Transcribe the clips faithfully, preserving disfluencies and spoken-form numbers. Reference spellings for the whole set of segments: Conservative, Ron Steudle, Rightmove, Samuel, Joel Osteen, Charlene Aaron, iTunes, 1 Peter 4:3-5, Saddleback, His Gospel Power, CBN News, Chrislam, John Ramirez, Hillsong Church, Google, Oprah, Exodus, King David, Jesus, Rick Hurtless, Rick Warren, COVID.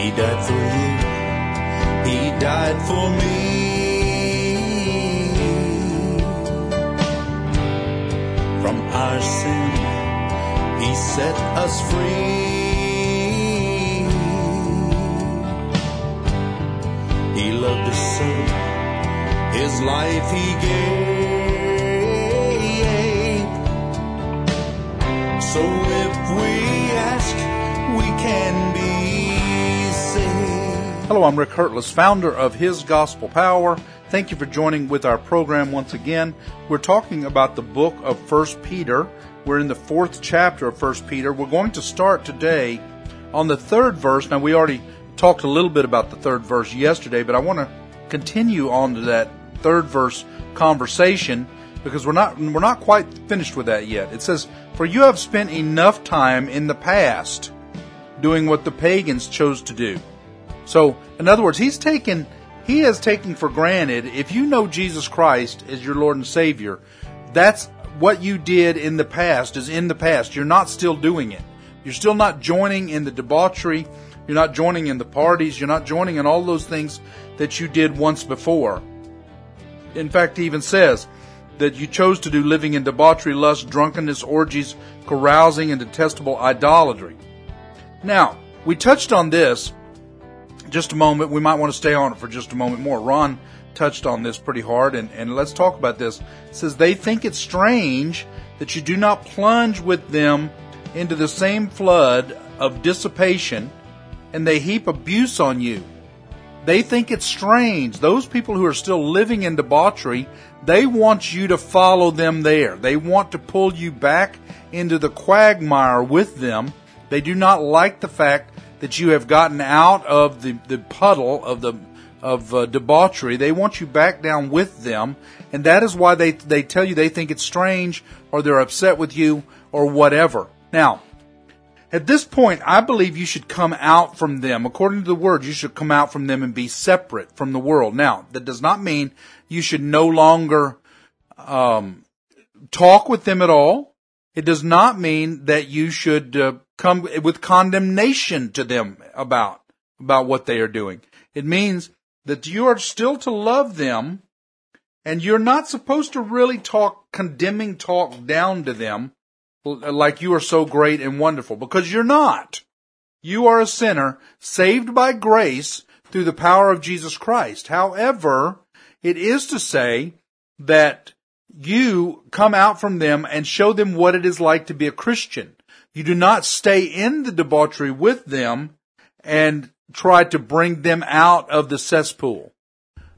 He died for you. He died for me. From our sin, He set us free. He loved us so, His life He gave. So if we ask, we can be saved. Hello, I'm Rick Hurtless, founder of His Gospel Power. Thank you for joining with our program once again. We're talking about the book of First Peter. We're in the fourth chapter of First Peter. We're going to start today on the third verse. Now, we already talked a little bit about the third verse yesterday, but I want to continue on to that third verse conversation, because we're not we're not quite finished with that yet. It says, "For you have spent enough time in the past doing what the pagans chose to do." So, in other words, he's taken he has taken for granted, if you know Jesus Christ as your Lord and Savior, that's what you did in the past is in the past. You're not still doing it. You're still not joining in the debauchery. You're not joining in the parties. You're not joining in all those things that you did once before. In fact, he even says that you chose to do living in debauchery, lust, drunkenness, orgies, carousing, and detestable idolatry. Now, we touched on this just a moment. We might want to stay on it for just a moment more. Ron touched on this pretty hard, and, and let's talk about this. It says, "They think it strange that you do not plunge with them into the same flood of dissipation, and they heap abuse on you." They think it's strange. Those people who are still living in debauchery, they want you to follow them there. They want to pull you back into the quagmire with them. They do not like the fact that you have gotten out of the, the puddle of the of uh, debauchery. They want you back down with them, and that is why they, they tell you they think it's strange, or they're upset with you, or whatever. Now, at this point, I believe you should come out from them. According to the word, you should come out from them and be separate from the world. Now, that does not mean you should no longer um, talk with them at all. It does not mean that you should uh, come with condemnation to them about, about what they are doing. It means that you are still to love them, and you're not supposed to really talk condemning talk down to them, like you are so great and wonderful, because you're not. You are a sinner saved by grace through the power of Jesus Christ. However, it is to say that you come out from them and show them what it is like to be a Christian. You do not stay in the debauchery with them and try to bring them out of the cesspool.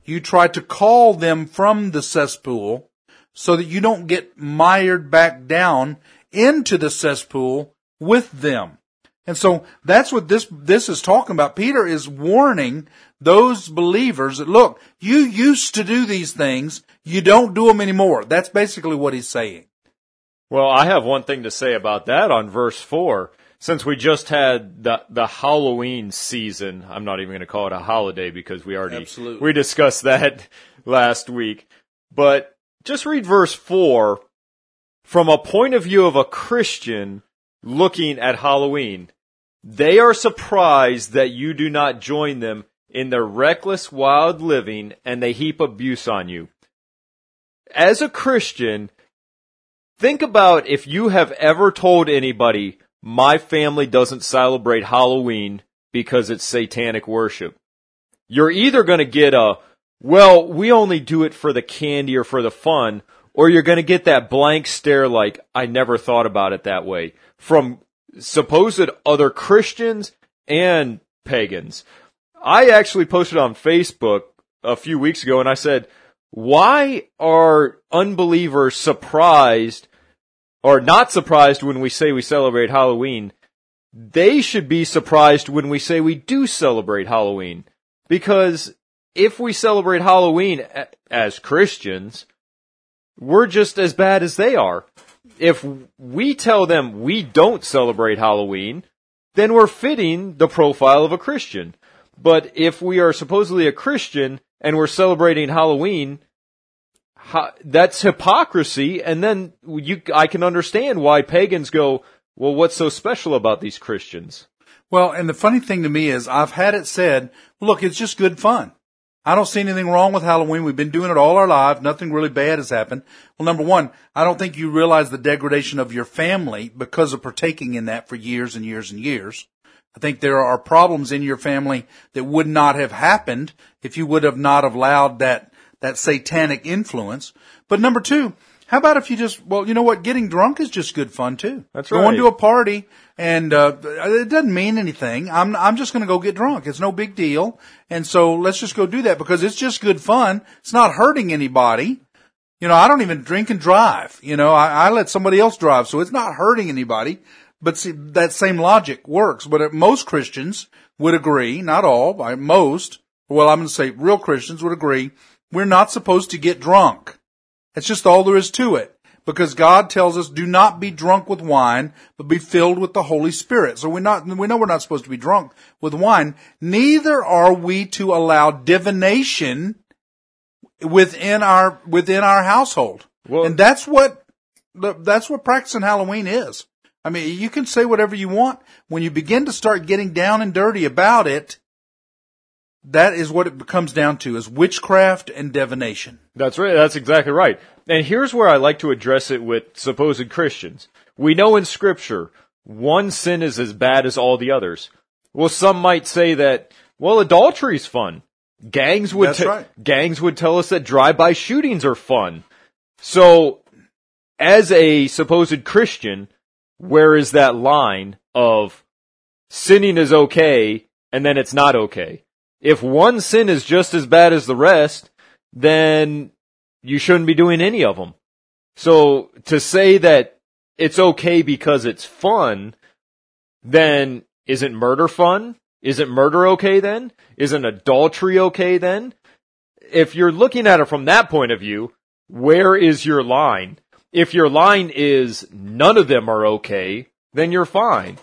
You try to call them from the cesspool so that you don't get mired back down into the cesspool with them. And so that's what this this is talking about. Peter is warning those believers that, look, you used to do these things, you don't do them anymore. That's basically what he's saying. Well, I have one thing to say about that on verse four. Since we just had the the Halloween season, I'm not even going to call it a holiday because we already Absolutely. we discussed that last week. But just read verse four. From a point of view of a Christian looking at Halloween, they are surprised that you do not join them in their reckless, wild living, and they heap abuse on you. As a Christian, think about if you have ever told anybody, my family doesn't celebrate Halloween because it's satanic worship. You're either going to get a, well, we only do it for the candy or for the fun, or you're going to get that blank stare like, I never thought about it that way, from supposed other Christians and pagans. I actually posted on Facebook a few weeks ago, and I said, why are unbelievers surprised or not surprised when we say we celebrate Halloween? They should be surprised when we say we do celebrate Halloween. Because if we celebrate Halloween as Christians, we're just as bad as they are. If we tell them we don't celebrate Halloween, then we're fitting the profile of a Christian. But if we are supposedly a Christian and we're celebrating Halloween, that's hypocrisy. And then you, I can understand why pagans go, well, what's so special about these Christians? Well, and the funny thing to me is I've had it said, look, it's just good fun. I don't see anything wrong with Halloween. We've been doing it all our lives. Nothing really bad has happened. Well, number one, I don't think you realize the degradation of your family because of partaking in that for years and years and years. I think there are problems in your family that would not have happened if you would have not allowed that, that satanic influence. But number two, how about if you just, well, you know what? Getting drunk is just good fun too. That's right. Going to a party and, uh, it doesn't mean anything. I'm, I'm just going to go get drunk. It's no big deal. And so let's just go do that because it's just good fun. It's not hurting anybody. You know, I don't even drink and drive. You know, I, I let somebody else drive. So it's not hurting anybody. But see, that same logic works. But most Christians would agree, not all, but most, well, I'm going to say real Christians would agree, we're not supposed to get drunk. That's just all there is to it. Because God tells us, do not be drunk with wine, but be filled with the Holy Spirit. So we're not, we know we're not supposed to be drunk with wine. Neither are we to allow divination within our, within our household. Well, and that's what, that's what practicing Halloween is. I mean, you can say whatever you want. When you begin to start getting down and dirty about it, that is what it comes down to, is witchcraft and divination. That's right. That's exactly right. And here's where I like to address it with supposed Christians. We know in Scripture, one sin is as bad as all the others. Well, some might say that, well, adultery is fun. Gangs would, te- right. gangs would tell us that drive-by shootings are fun. So, as a supposed Christian, where is that line of sinning is okay and then it's not okay? If one sin is just as bad as the rest, then you shouldn't be doing any of them. So to say that it's okay because it's fun, then isn't murder fun? Isn't murder okay then? Isn't adultery okay then? If you're looking at it from that point of view, where is your line? If your line is, none of them are okay, then you're fine.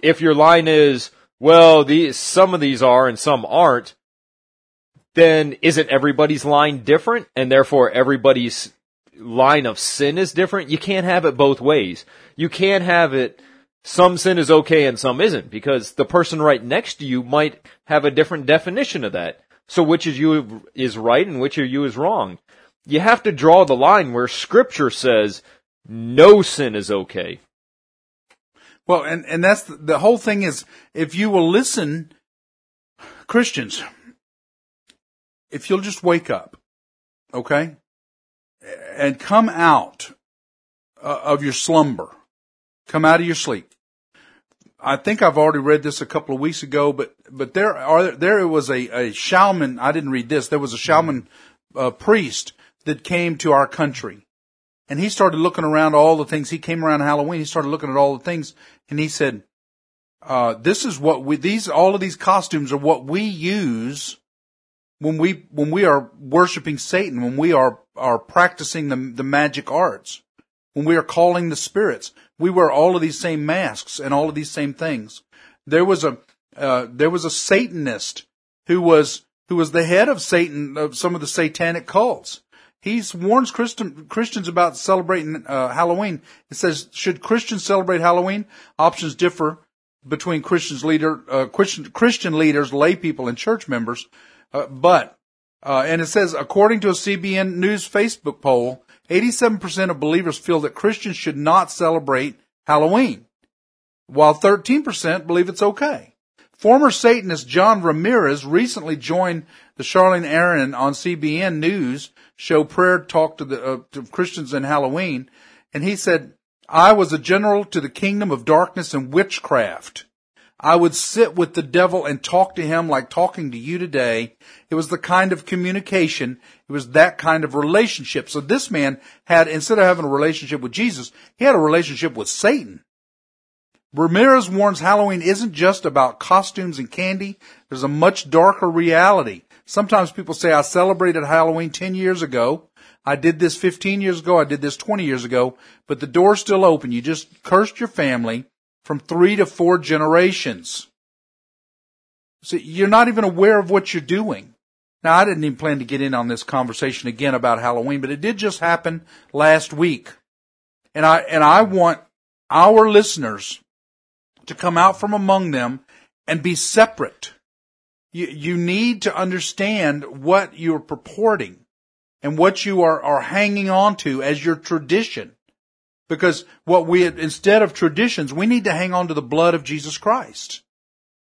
If your line is, well, these, some of these are and some aren't, then isn't everybody's line different? And therefore everybody's line of sin is different? You can't have it both ways. You can't have it, some sin is okay and some isn't, because the person right next to you might have a different definition of that. So which of you is right and which of you is wrong? You have to draw the line where Scripture says no sin is okay. Well, and, and that's the, the whole thing is, if you will listen, Christians, if you'll just wake up, okay, and come out uh, of your slumber, come out of your sleep. I think I've already read this a couple of weeks ago, but, but there are, there was a, a shaman, I didn't read this, there was a shaman uh, priest that came to our country. And he started looking around all the things. He came around Halloween. He started looking at all the things. And he said, uh, this is what we, these, all of these costumes are what we use when we, when we are worshiping Satan, when we are, are practicing the, the magic arts, when we are calling the spirits. We wear all of these same masks and all of these same things. There was a, uh, there was a Satanist who was, who was the head of Satan, of some of the satanic cults. He warns Christian, Christians about celebrating uh, Halloween. It says, should Christians celebrate Halloween? Options differ between Christians leader, uh, Christian, Christian leaders, lay people, and church members. Uh, but, uh, and it says, according to a C B N News Facebook poll, eighty-seven percent of believers feel that Christians should not celebrate Halloween, while thirteen percent believe it's okay. Former Satanist John Ramirez recently joined the Charlene Aaron on C B N News show Prayer Talk to the uh, to Christians in Halloween, and he said, I was a general to the kingdom of darkness and witchcraft. I would sit with the devil and talk to him like talking to you today. It was the kind of communication. It was that kind of relationship. So this man had, instead of having a relationship with Jesus, he had a relationship with Satan. Ramirez warns Halloween isn't just about costumes and candy. There's a much darker reality. Sometimes people say, I celebrated Halloween ten years ago. I did this fifteen years ago. I did this twenty years ago. But the door's still open. You just cursed your family from three to four generations. So you're not even aware of what you're doing. Now, I didn't even plan to get in on this conversation again about Halloween, but it did just happen last week. And I, and I want our listeners to come out from among them and be separate. You, you need to understand what you're purporting and what you are, are hanging on to as your tradition. Because what we, instead of traditions, we need to hang on to the blood of Jesus Christ.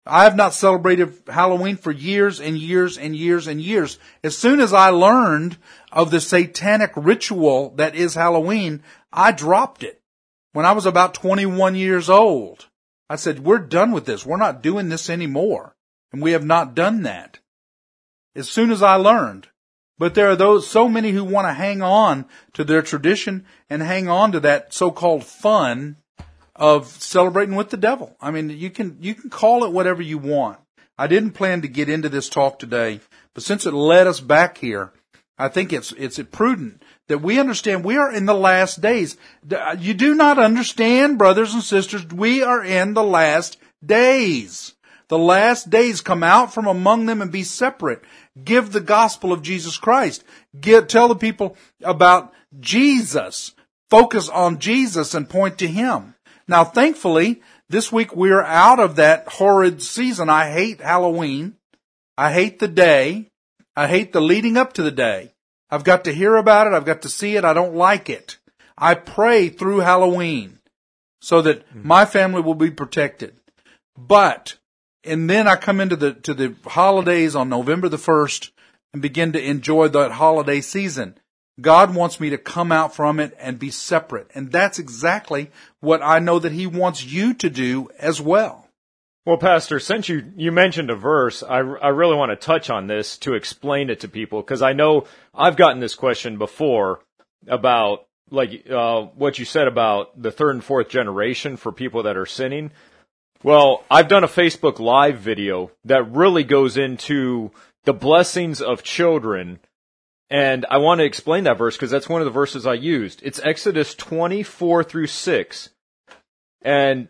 I have not celebrated Halloween for years and years and years and years. As soon as I learned of the satanic ritual that is Halloween, I dropped it. When I was about twenty-one years old, I said, we're done with this. We're not doing this anymore. And we have not done that. As soon as I learned. But there are those, so many who want to hang on to their tradition and hang on to that so-called fun of celebrating with the devil. I mean, you can, you can call it whatever you want. I didn't plan to get into this talk today, but since it led us back here, I think it's, it's prudent that we understand we are in the last days. You do not understand, brothers and sisters, we are in the last days. The last days, come out from among them and be separate. Give the gospel of Jesus Christ. Give, tell the people about Jesus. Focus on Jesus and point to him. Now, thankfully, this week we're out of that horrid season. I hate Halloween. I hate the day. I hate the leading up to the day. I've got to hear about it. I've got to see it. I don't like it. I pray through Halloween so that my family will be protected. But, and then I come into the, to the holidays on November the first and begin to enjoy that holiday season. God wants me to come out from it and be separate. And that's exactly what I know that he wants you to do as well. Well, Pastor, since you, you mentioned a verse, I, I really want to touch on this to explain it to people, because I know I've gotten this question before about, like, uh, what you said about the third and fourth generation for people that are sinning. Well, I've done a Facebook Live video that really goes into the blessings of children. And I want to explain that verse because that's one of the verses I used. It's Exodus twenty-four through six. And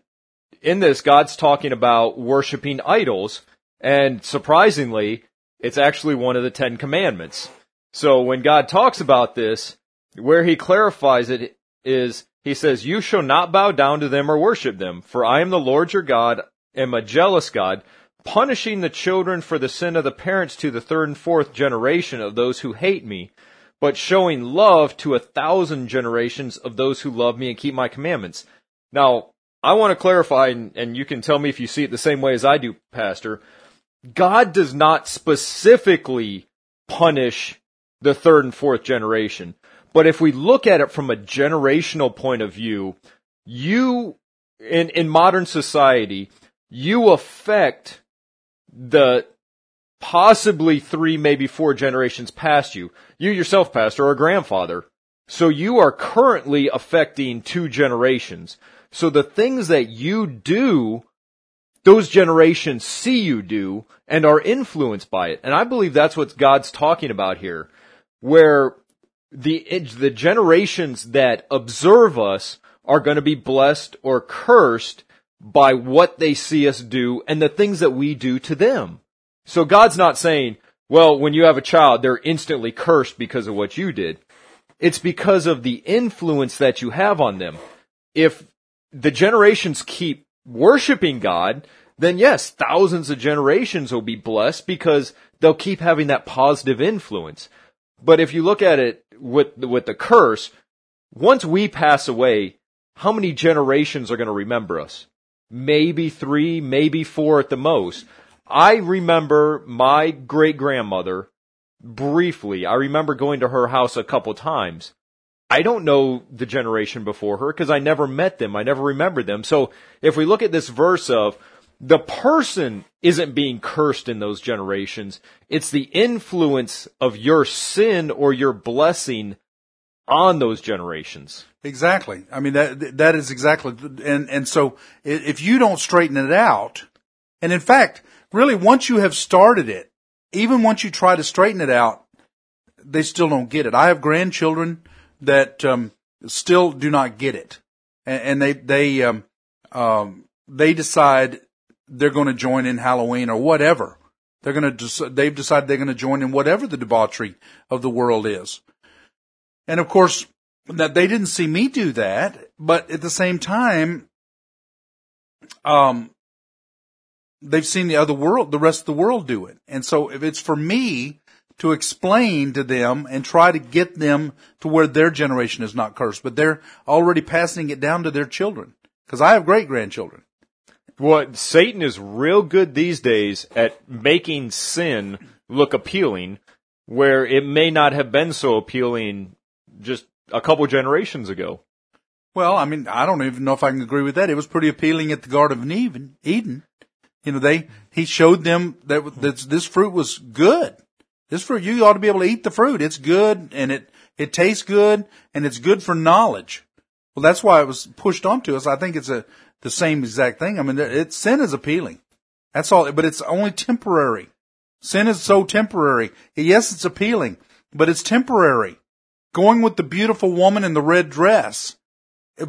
in this, God's talking about worshiping idols. And surprisingly, it's actually one of the Ten Commandments. So when God talks about this, where he clarifies it is, he says, "You shall not bow down to them or worship them, for I am the Lord your God, am a jealous God, punishing the children for the sin of the parents to the third and fourth generation of those who hate me, but showing love to a thousand generations of those who love me and keep my commandments." Now, I want to clarify, and, and you can tell me if you see it the same way as I do, Pastor. God does not specifically punish the third and fourth generation. But if we look at it from a generational point of view, you, in, in modern society, you affect the possibly three, maybe four generations past you. You yourself, Pastor, are a grandfather. So you are currently affecting two generations. So the things that you do, those generations see you do and are influenced by it. And I believe that's what God's talking about here, where The the generations that observe us are going to be blessed or cursed by what they see us do and the things that we do to them. So God's not saying, well, when you have a child, they're instantly cursed because of what you did. It's because of the influence that you have on them. If the generations keep worshiping God, then yes, thousands of generations will be blessed because they'll keep having that positive influence. But if you look at it with the, with the curse, once we pass away, how many generations are going to remember us? Maybe three, maybe four at the most. I remember my great-grandmother briefly. I remember going to her house a couple times. I don't know the generation before her because I never met them. I never remembered them. So if we look at this verse of, the person isn't being cursed in those generations. It's the influence of your sin or your blessing on those generations. Exactly. I mean, that that is exactly. And, and so if you don't straighten it out, and in fact, really, once you have started it, even once you try to straighten it out, they still don't get it. I have grandchildren that um, still do not get it. And, and they, they, um, um, they decide they're going to join in Halloween or whatever. They're going to, they've decided they're going to join in whatever the debauchery of the world is. And of course, that they didn't see me do that, but at the same time, um, they've seen the other world, the rest of the world do it. And so if it's for me to explain to them and try to get them to where their generation is not cursed, but they're already passing it down to their children, because I have great-grandchildren. Well, Satan is real good these days at making sin look appealing where it may not have been so appealing just a couple generations ago. Well, I mean, I don't even know if I can agree with that. It was pretty appealing at the Garden of Eden. You know, they he showed them that this fruit was good. This fruit, you ought to be able to eat the fruit. It's good, and it, it tastes good, and it's good for knowledge. Well, that's why it was pushed onto us. I think it's a the same exact thing. I mean, it, sin is appealing. That's all, but it's only temporary. Sin is so temporary. Yes, it's appealing, but it's temporary. Going with the beautiful woman in the red dress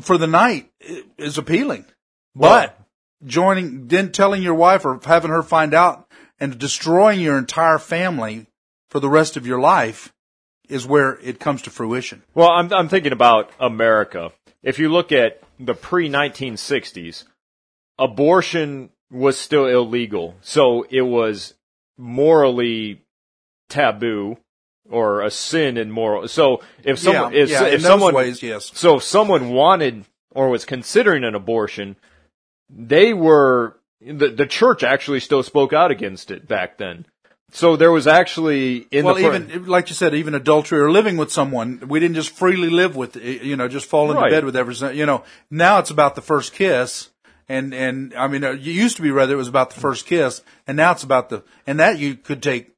for the night is appealing, but joining, then telling your wife or having her find out and destroying your entire family for the rest of your life is where it comes to fruition. Well, I'm, I'm thinking about America. If you look at the pre nineteen sixties, abortion was still illegal. So it was morally taboo or a sin in moral. So if someone, yeah, if, yeah, if, if someone, ways, yes. So if someone wanted or was considering an abortion, they were, the, the church actually still spoke out against it back then. So there was actually in well, the well, even like you said, even adultery or living with someone, we didn't just freely live with, you know, just fall into right. bed with everything. You know, now it's about the first kiss, and and I mean, it used to be rather it was about the first kiss, and now it's about the and that you could take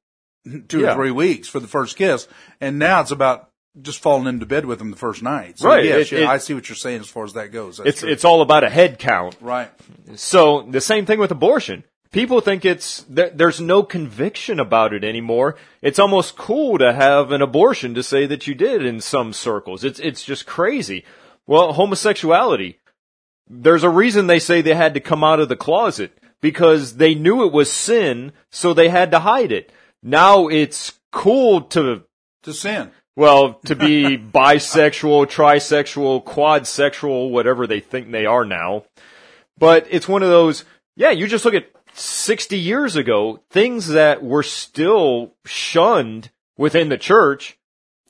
two yeah. or three weeks for the first kiss, and now it's about just falling into bed with them the first night. So, right? Yes, it, yeah, it, I see what you're saying as far as that goes. That's it's true. It's all about a head count, right? So the same thing with abortion. People think it's, there's no conviction about it anymore. It's almost cool to have an abortion to say that you did in some circles. It's, it's just crazy. Well, homosexuality, there's a reason they say they had to come out of the closet, because they knew it was sin, so they had to hide it. Now it's cool to, to sin. Well, to be bisexual, trisexual, quadsexual, whatever they think they are now. But it's one of those, yeah, you just look at, sixty years ago, things that were still shunned within the church,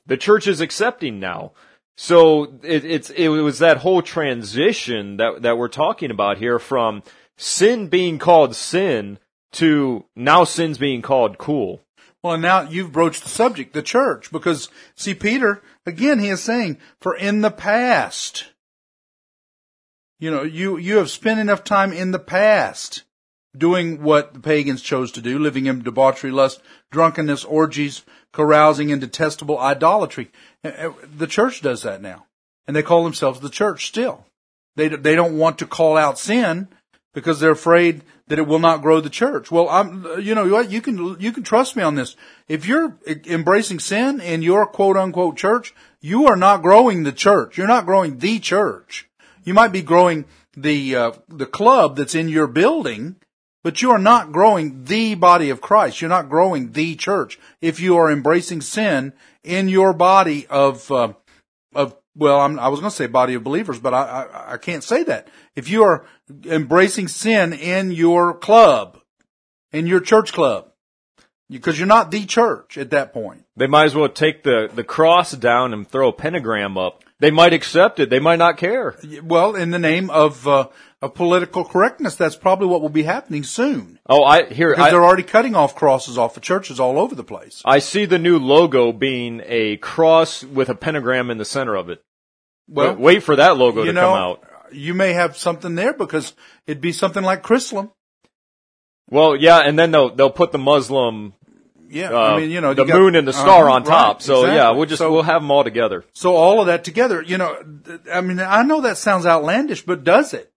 the church is accepting now. So it, it's it was that whole transition that that we're talking about here, from sin being called sin to now sin's being called cool. Well, and now you've broached the subject, the church, because, see, Peter, again, he is saying, for in the past, you know, you, you have spent enough time in the past doing what the pagans chose to do, living in debauchery, lust, drunkenness, orgies, carousing, and detestable idolatry. The church does that now, and they call themselves the church still. They they don't want to call out sin because they're afraid that it will not grow the church. Well, I'm you know what you can you can trust me on this. If you're embracing sin in your quote unquote church, you are not growing the church. You're not growing the church. You might be growing the uh, the club that's in your building, but you are not growing the body of Christ. You're not growing the church if you are embracing sin in your body of, uh, of well, I'm, I was going to say body of believers, but I, I, I can't say that. If you are embracing sin in your club, in your church club, because you're not the church at that point. They might as well take the, the cross down and throw a pentagram up. They might accept it. They might not care. Well, in the name of uh, of political correctness, that's probably what will be happening soon. Oh, I hear. Because I, they're already cutting off crosses off of churches all over the place. I see the new logo being a cross with a pentagram in the center of it. Well, wait, wait for that logo to know, come out. You may have something there, because it'd be something like Chrislam. Well, yeah, and then they'll they'll put the Muslim. Yeah, uh, I mean, you know, the you moon got, and the star uh, on top. Right, so exactly. yeah, we'll just so, we'll have them all together. So all of that together, you know, I mean, I know that sounds outlandish, but does it?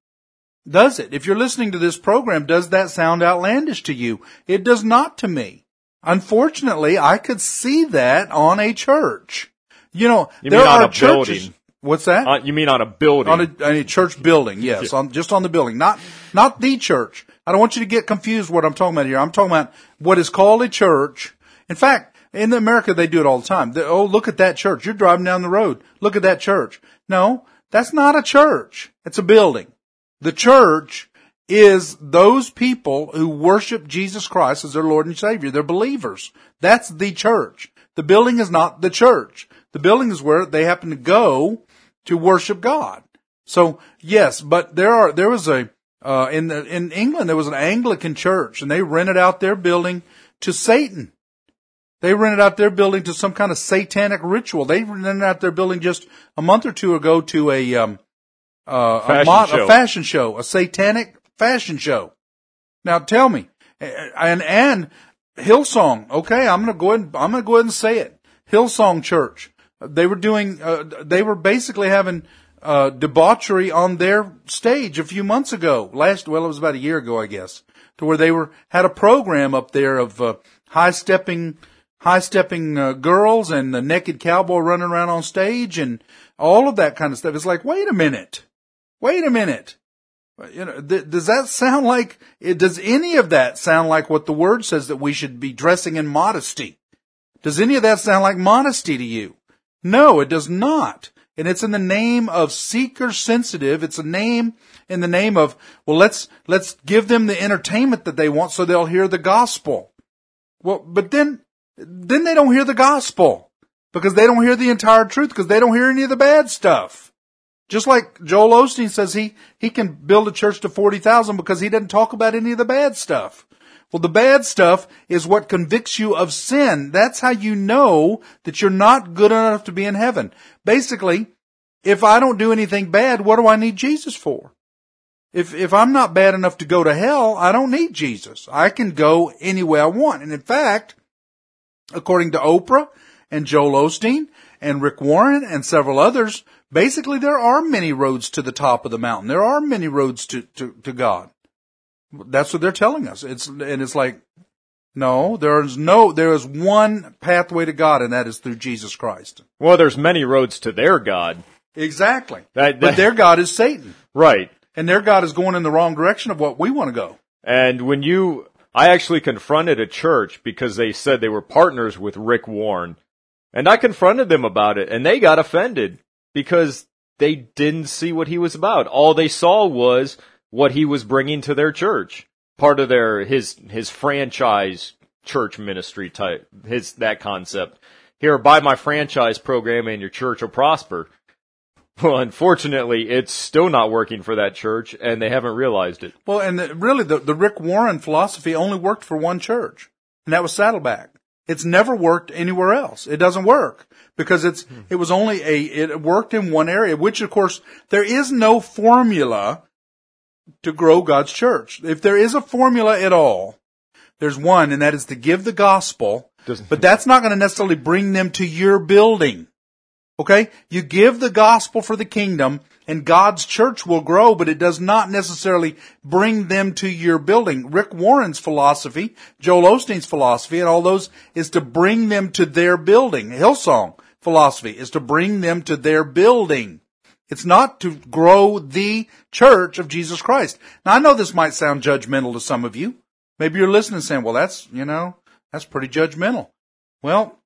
Does it? If you're listening to this program, does that sound outlandish to you? It does not to me. Unfortunately, I could see that on a church. You know, you there mean are on a churches. Building. What's that? Uh, you mean on a building? On a, on a church building, yes, on, just on the building, not not the church. I don't want you to get confused what I'm talking about here. I'm talking about what is called a church. In fact, in America, they do it all the time. They, oh, look at that church. You're driving down the road. Look at that church. No, that's not a church. It's a building. The church is those people who worship Jesus Christ as their Lord and Savior. They're believers. That's the church. The building is not the church. The building is where they happen to go to worship God. So yes, but there are, there was a, uh, in the, in England, there was an Anglican church and they rented out their building to Satan. They rented out their building to some kind of satanic ritual. They rented out their building just a month or two ago to a, um, uh, fashion a, mod, show. a fashion show, a satanic fashion show. Now tell me, and, and Hillsong, okay, I'm going to go ahead and, I'm going to go ahead and say it. Hillsong Church, they were doing, uh, they were basically having, uh, debauchery on their stage a few months ago. Last, well, it was about a year ago, I guess, to where they were, had a program up there of, uh, high stepping, high stepping, uh, girls and the naked cowboy running around on stage and all of that kind of stuff. It's like, wait a minute. Wait a minute. You know, th- does that sound like, it, does any of that sound like what the word says that we should be dressing in modesty? Does any of that sound like modesty to you? No, it does not. And it's in the name of seeker sensitive. It's a name in the name of, well, let's, let's give them the entertainment that they want so they'll hear the gospel. Well, but then, then they don't hear the gospel because they don't hear the entire truth because they don't hear any of the bad stuff. Just like Joel Osteen says he, he can build a church to forty thousand because he doesn't talk about any of the bad stuff. Well, the bad stuff is what convicts you of sin. That's how you know that you're not good enough to be in heaven. Basically, if I don't do anything bad, what do I need Jesus for? If if I'm not bad enough to go to hell, I don't need Jesus. I can go any way I want. And in fact, according to Oprah and Joel Osteen and Rick Warren and several others, basically there are many roads to the top of the mountain. There are many roads to, to, to God. That's what they're telling us. It's, and it's like, no, there is no, there is one pathway to God, and that is through Jesus Christ. Well, there's many roads to their God. Exactly. That, that, but their God is Satan. Right. And their God is going in the wrong direction of what we want to go. And when you, I actually confronted a church because they said they were partners with Rick Warren. And I confronted them about it, and they got offended because they didn't see what he was about. All they saw was what he was bringing to their church, part of their his his franchise church ministry type, his that concept. Here, buy my franchise program and your church will prosper. Well, unfortunately, it's still not working for that church, and they haven't realized it. Well, and the, really, the, the Rick Warren philosophy only worked for one church, and that was Saddleback. It's never worked anywhere else. It doesn't work because it's hmm. it was only a it worked in one area, which of course there is no formula to grow God's church. If there is a formula at all, there's one, and that is to give the gospel, but that's not going to necessarily bring them to your building. Okay? You give the gospel for the kingdom, and God's church will grow, but it does not necessarily bring them to your building. Rick Warren's philosophy, Joel Osteen's philosophy, and all those is to bring them to their building. Hillsong philosophy is to bring them to their building. It's not to grow the church of Jesus Christ. Now, I know this might sound judgmental to some of you. Maybe you're listening saying, well, that's, you know, that's pretty judgmental. Well,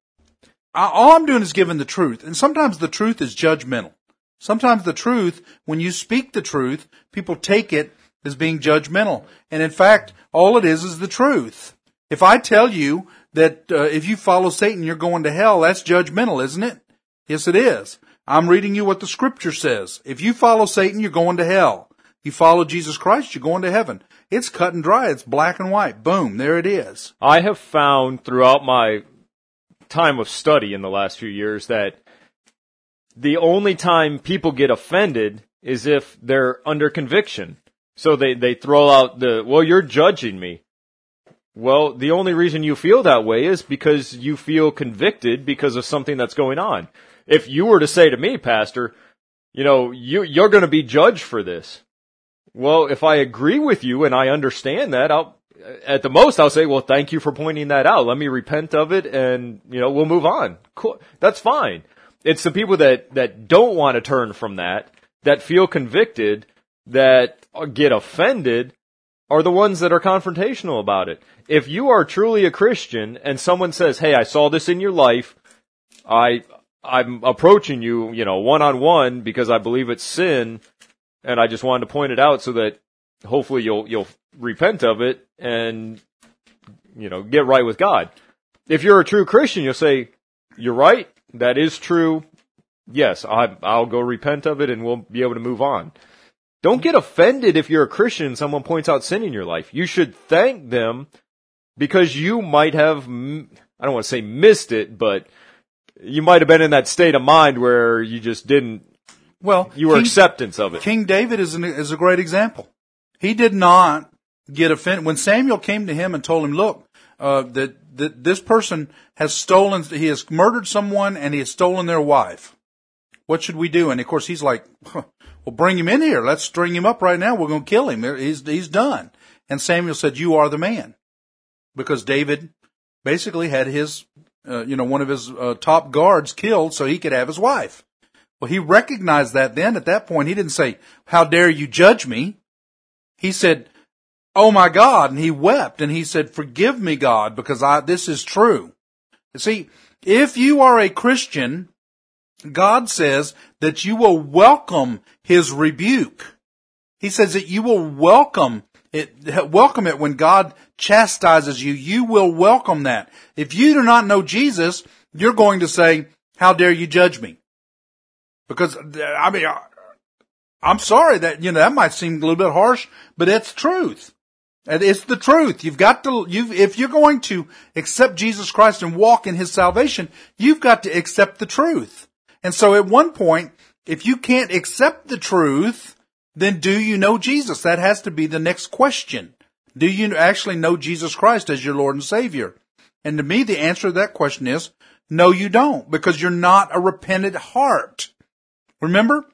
I, all I'm doing is giving the truth. And sometimes the truth is judgmental. Sometimes the truth, when you speak the truth, people take it as being judgmental. And in fact, all it is is the truth. If I tell you that uh, if you follow Satan, you're going to hell, that's judgmental, isn't it? Yes, it is. I'm reading you what the scripture says. If you follow Satan, you're going to hell. You follow Jesus Christ, you're going to heaven. It's cut and dry. It's black and white. Boom. There it is. I have found throughout my time of study in the last few years that the only time people get offended is if they're under conviction. So they, they throw out the, well, you're judging me. Well, the only reason you feel that way is because you feel convicted because of something that's going on. If you were to say to me, Pastor, you know, you, you're going to be judged for this. Well, if I agree with you and I understand that, I'll, at the most, I'll say, well, thank you for pointing that out. Let me repent of it and, you know, we'll move on. Cool. That's fine. It's the people that, that don't want to turn from that, that feel convicted, that get offended, are the ones that are confrontational about it. If you are truly a Christian and someone says, hey, I saw this in your life, I... I'm approaching you, you know, one-on-one because I believe it's sin, and I just wanted to point it out so that hopefully you'll you'll repent of it and, you know, get right with God. If you're a true Christian, you'll say, you're right, that is true. Yes, I, I'll go repent of it and we'll be able to move on. Don't get offended if you're a Christian and someone points out sin in your life. You should thank them because you might have, I don't want to say missed it, but you might have been in that state of mind where you just didn't, well, you were King, acceptance of it. King David is, an, is a great example. He did not get offended. When Samuel came to him and told him, look, uh, that, that this person has stolen, he has murdered someone and he has stolen their wife. What should we do? And of course, he's like, huh, well, bring him in here. Let's string him up right now. We're going to kill him. He's, he's done. And Samuel said, you are the man. Because David basically had his, uh, you know, one of his uh, top guards killed so he could have his wife. Well, he recognized that then at that point. He didn't say, how dare you judge me? He said, oh my God. And he wept and he said, forgive me, God, because I, this is true. See, if you are a Christian, God says that you will welcome his rebuke. He says that you will welcome it, welcome it when God chastises you. You will welcome that. If you do not know Jesus, you're going to say, how dare you judge me? Because, I mean, I'm sorry that, you know, that might seem a little bit harsh, but it's truth. It's the truth. You've got to, you've, if you're going to accept Jesus Christ and walk in his salvation, you've got to accept the truth. And so at one point, if you can't accept the truth, then do you know Jesus? That has to be the next question. Do you actually know Jesus Christ as your Lord and Savior? And to me, the answer to that question is, no, you don't, because you're not a repentant heart. Remember,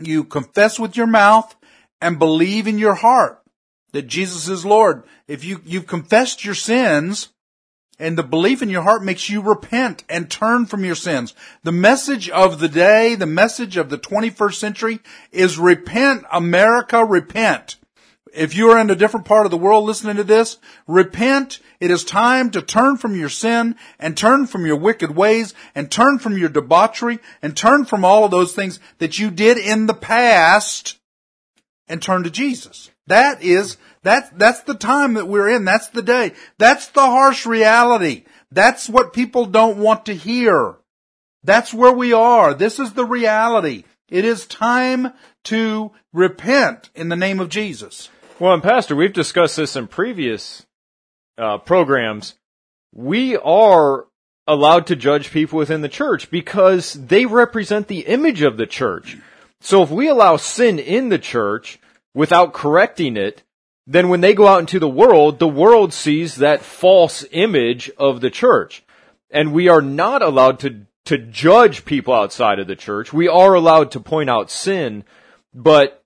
you confess with your mouth and believe in your heart that Jesus is Lord. If you, you've confessed your sins and the belief in your heart makes you repent and turn from your sins. The message of the day, the message of the twenty-first century is repent, America, repent. If you are in a different part of the world listening to this, repent. It is time to turn from your sin and turn from your wicked ways and turn from your debauchery and turn from all of those things that you did in the past and turn to Jesus. That is, that's, that's the time that we're in. That's the day. That's the harsh reality. That's what people don't want to hear. That's where we are. This is the reality. It is time to repent in the name of Jesus. Well, and Pastor, we've discussed this in previous uh, programs. We are allowed to judge people within the church because they represent the image of the church. So if we allow sin in the church without correcting it, then when they go out into the world, the world sees that false image of the church. And we are not allowed to, to judge people outside of the church. We are allowed to point out sin, but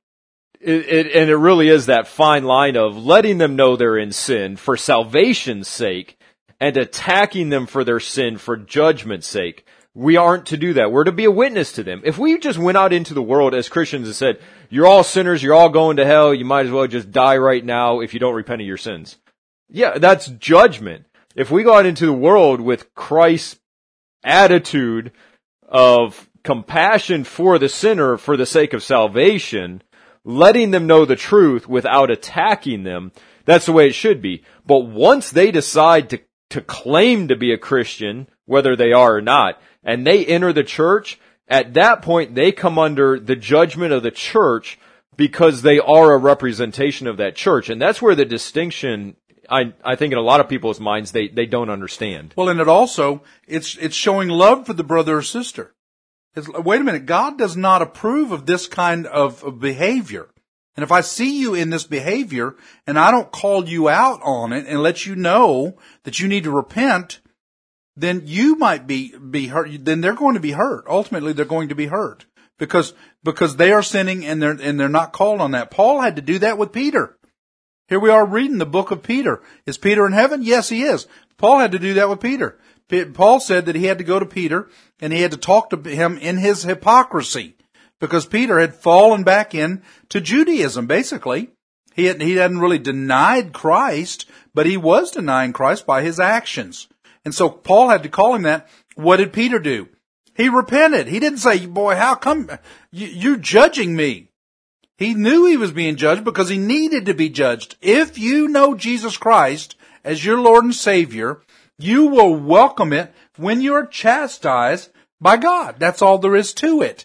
it, it, and it really is that fine line of letting them know they're in sin for salvation's sake and attacking them for their sin for judgment's sake. We aren't to do that. We're to be a witness to them. If we just went out into the world as Christians and said, you're all sinners, you're all going to hell, you might as well just die right now if you don't repent of your sins. Yeah, that's judgment. If we go out into the world with Christ's attitude of compassion for the sinner for the sake of salvation, letting them know the truth without attacking them, that's the way it should be. But once they decide to, to claim to be a Christian, whether they are or not, and they enter the church, at that point they come under the judgment of the church because they are a representation of that church. And that's where the distinction, I, I think in a lot of people's minds, they, they don't understand. Well, and it also, it's it's showing love for the brother or sister. It's, wait a minute, God does not approve of this kind of, of behavior. And if I see you in this behavior and I don't call you out on it and let you know that you need to repent, then you might be, be hurt. Then they're going to be hurt. Ultimately, they're going to be hurt because, because they are sinning and they're, and they're not called on that. Paul had to do that with Peter. Here we are reading the book of Peter. Is Peter in heaven? Yes, he is. Paul had to do that with Peter. Paul said that he had to go to Peter and he had to talk to him in his hypocrisy because Peter had fallen back in to Judaism, basically. He had, he hadn't really denied Christ, but he was denying Christ by his actions. And so Paul had to call him that. What did Peter do? He repented. He didn't say, boy, how come you're judging me? He knew he was being judged because he needed to be judged. If you know Jesus Christ as your Lord and Savior, you will welcome it when you're chastised by God. That's all there is to it.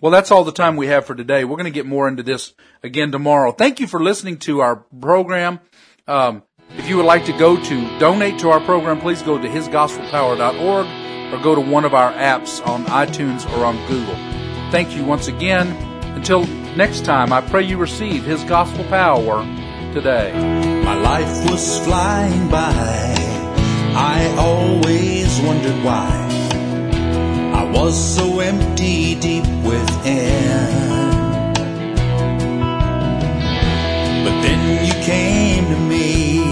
Well, that's all the time we have for today. We're going to get more into this again tomorrow. Thank you for listening to our program. Um, if you would like to go to donate to our program, please go to his gospel power dot org or go to one of our apps on iTunes or on Google. Thank you once again. Until next time, I pray you receive His Gospel Power today. My life was flying by. I always wondered why I was so empty deep within. But then you came to me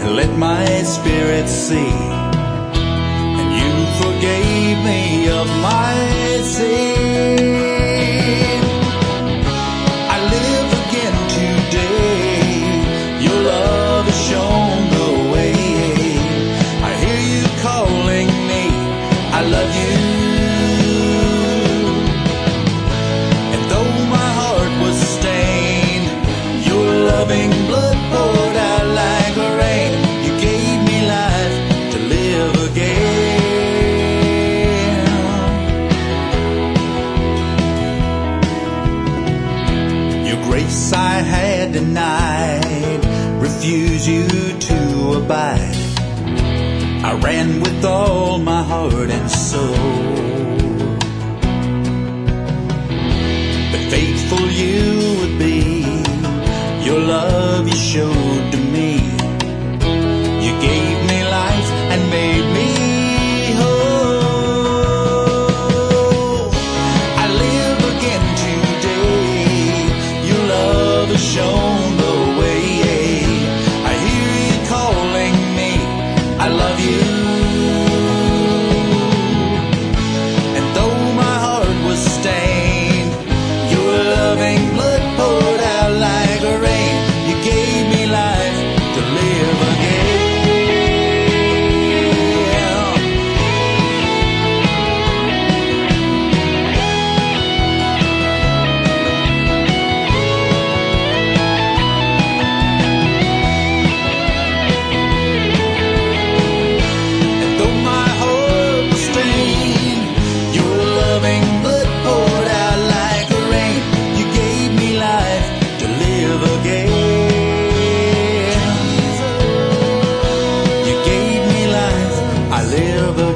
and let my spirit see, and you forgave me of my sin. I live again today. Your love has shown the way. I hear you calling me. I love you. And though my heart was stained, your loving blood poured out like rain. You gave me life to live again. Your grace I had denied, refused you to abide. I ran with all my heart and soul. But faithful you would be. Your love you showed to me. You gave me life and made me whole. I live again today. Your love has shown. Live